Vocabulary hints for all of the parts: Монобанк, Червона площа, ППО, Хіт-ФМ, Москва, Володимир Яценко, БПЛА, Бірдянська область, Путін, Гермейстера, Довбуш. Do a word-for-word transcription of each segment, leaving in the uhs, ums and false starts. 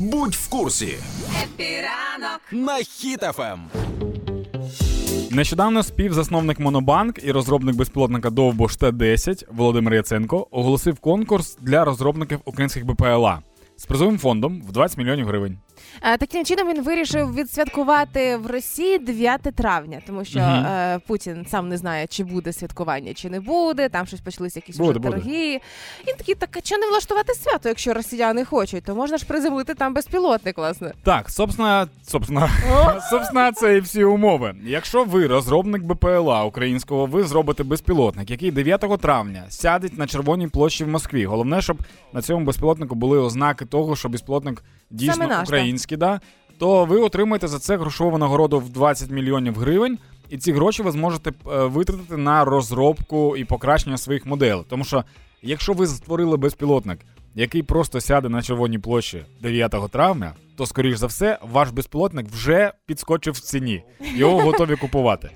Будь в курсі. Епіранок на Хіт-ФМ. Нещодавно співзасновник Монобанк і розробник безпілотника Довбуш Т десять Володимир Яценко оголосив конкурс для розробників українських Б П Л А з призовим фондом в двадцять мільйонів гривень. Таким чином він вирішив відсвяткувати в Росії дев'яте травня, тому що uh-huh. Путін сам не знає, чи буде святкування, чи не буде, там щось почалися якісь буде, уже торги. Буде. І такий, так, а чи не влаштувати свято, якщо росіяни хочуть, то можна ж приземлити там безпілотник, власне. Так, собственно, собственно, собственно, це і всі умови. Якщо ви, розробник Б П Л А українського, ви зробите безпілотник, який дев'ятого травня сядеть на Червоній площі в Москві. Головне, щоб на цьому безпілотнику були ознаки того, що безпілотник дійсно український. Да, то ви отримаєте за це грошову винагороду в двадцять мільйонів гривень, і ці гроші ви зможете витратити на розробку і покращення своїх моделей. Тому що, якщо ви створили безпілотник, який просто сяде на Червоній площі дев'ятого травня, то, скоріш за все, ваш безпілотник вже підскочив в ціні. Його готові купувати.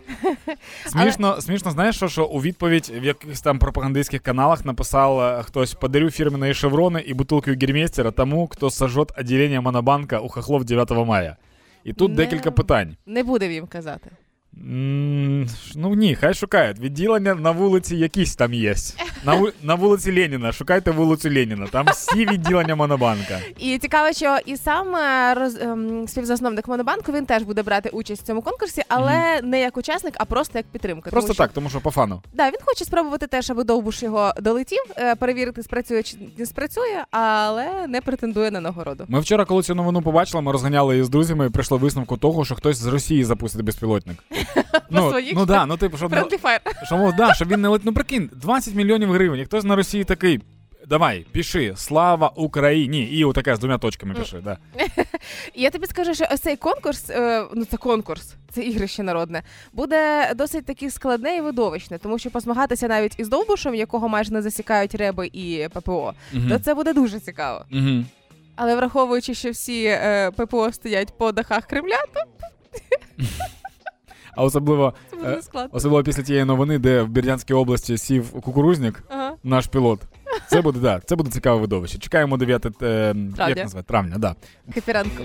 Смішно, але... смішно знаєш, що, що у відповідь в якихось там пропагандистських каналах написав хтось: «Подарю фірменні шеврони і бутилку Гермейстера тому, хто сожжет відділення Монобанка у хохлов дев'ятого мая». І тут не... декілька питань. Не буде їм казати. М-м- ну ні, хай шукають. Відділення на вулиці якісь там є. На, ву- на вулиці Леніна, шукайте вулицю Леніна, там всі відділення Монобанка. І цікаво, що і сам роз, ем, співзасновник Монобанку, він теж буде брати участь в цьому конкурсі, але mm-hmm. не як учасник, а просто як підтримка. Просто тому, так, що... тому що по фану. Да, він хоче спробувати теж, аби Довбуш його долетів, е, перевірити, спрацює чи не спрацює, але не претендує на нагороду. Ми вчора, коли цю новину побачили, ми розганяли її з друзями і прийшло висновку того, що хтось з Росії запустить безпілотник. Ну, ну да, ну типу, щоб, щоб, да, щоб він не летить. Ну прикинь, двадцять мільйонів гривень, і хтось на Росії такий: давай, пиши, слава Україні, і отаке з двома точками пиши, да. Я тобі скажу, що ось цей конкурс, ну це конкурс, це ігрище народне, буде досить таки складне і видовищне, тому що позмагатися навіть із Довбушем, якого майже не засікають реби і П П О, угу. то це буде дуже цікаво. Угу. Але враховуючи, що всі П П О стоять по дахах Кремля, то... А особливо, особливо після тієї новини, де в Бірдянській області сів кукурузник, ага. наш пілот. Це буде, да, це буде цікаве видовище. Чекаємо дев'ятого, е, як назвати, травня, да. Хепіранку.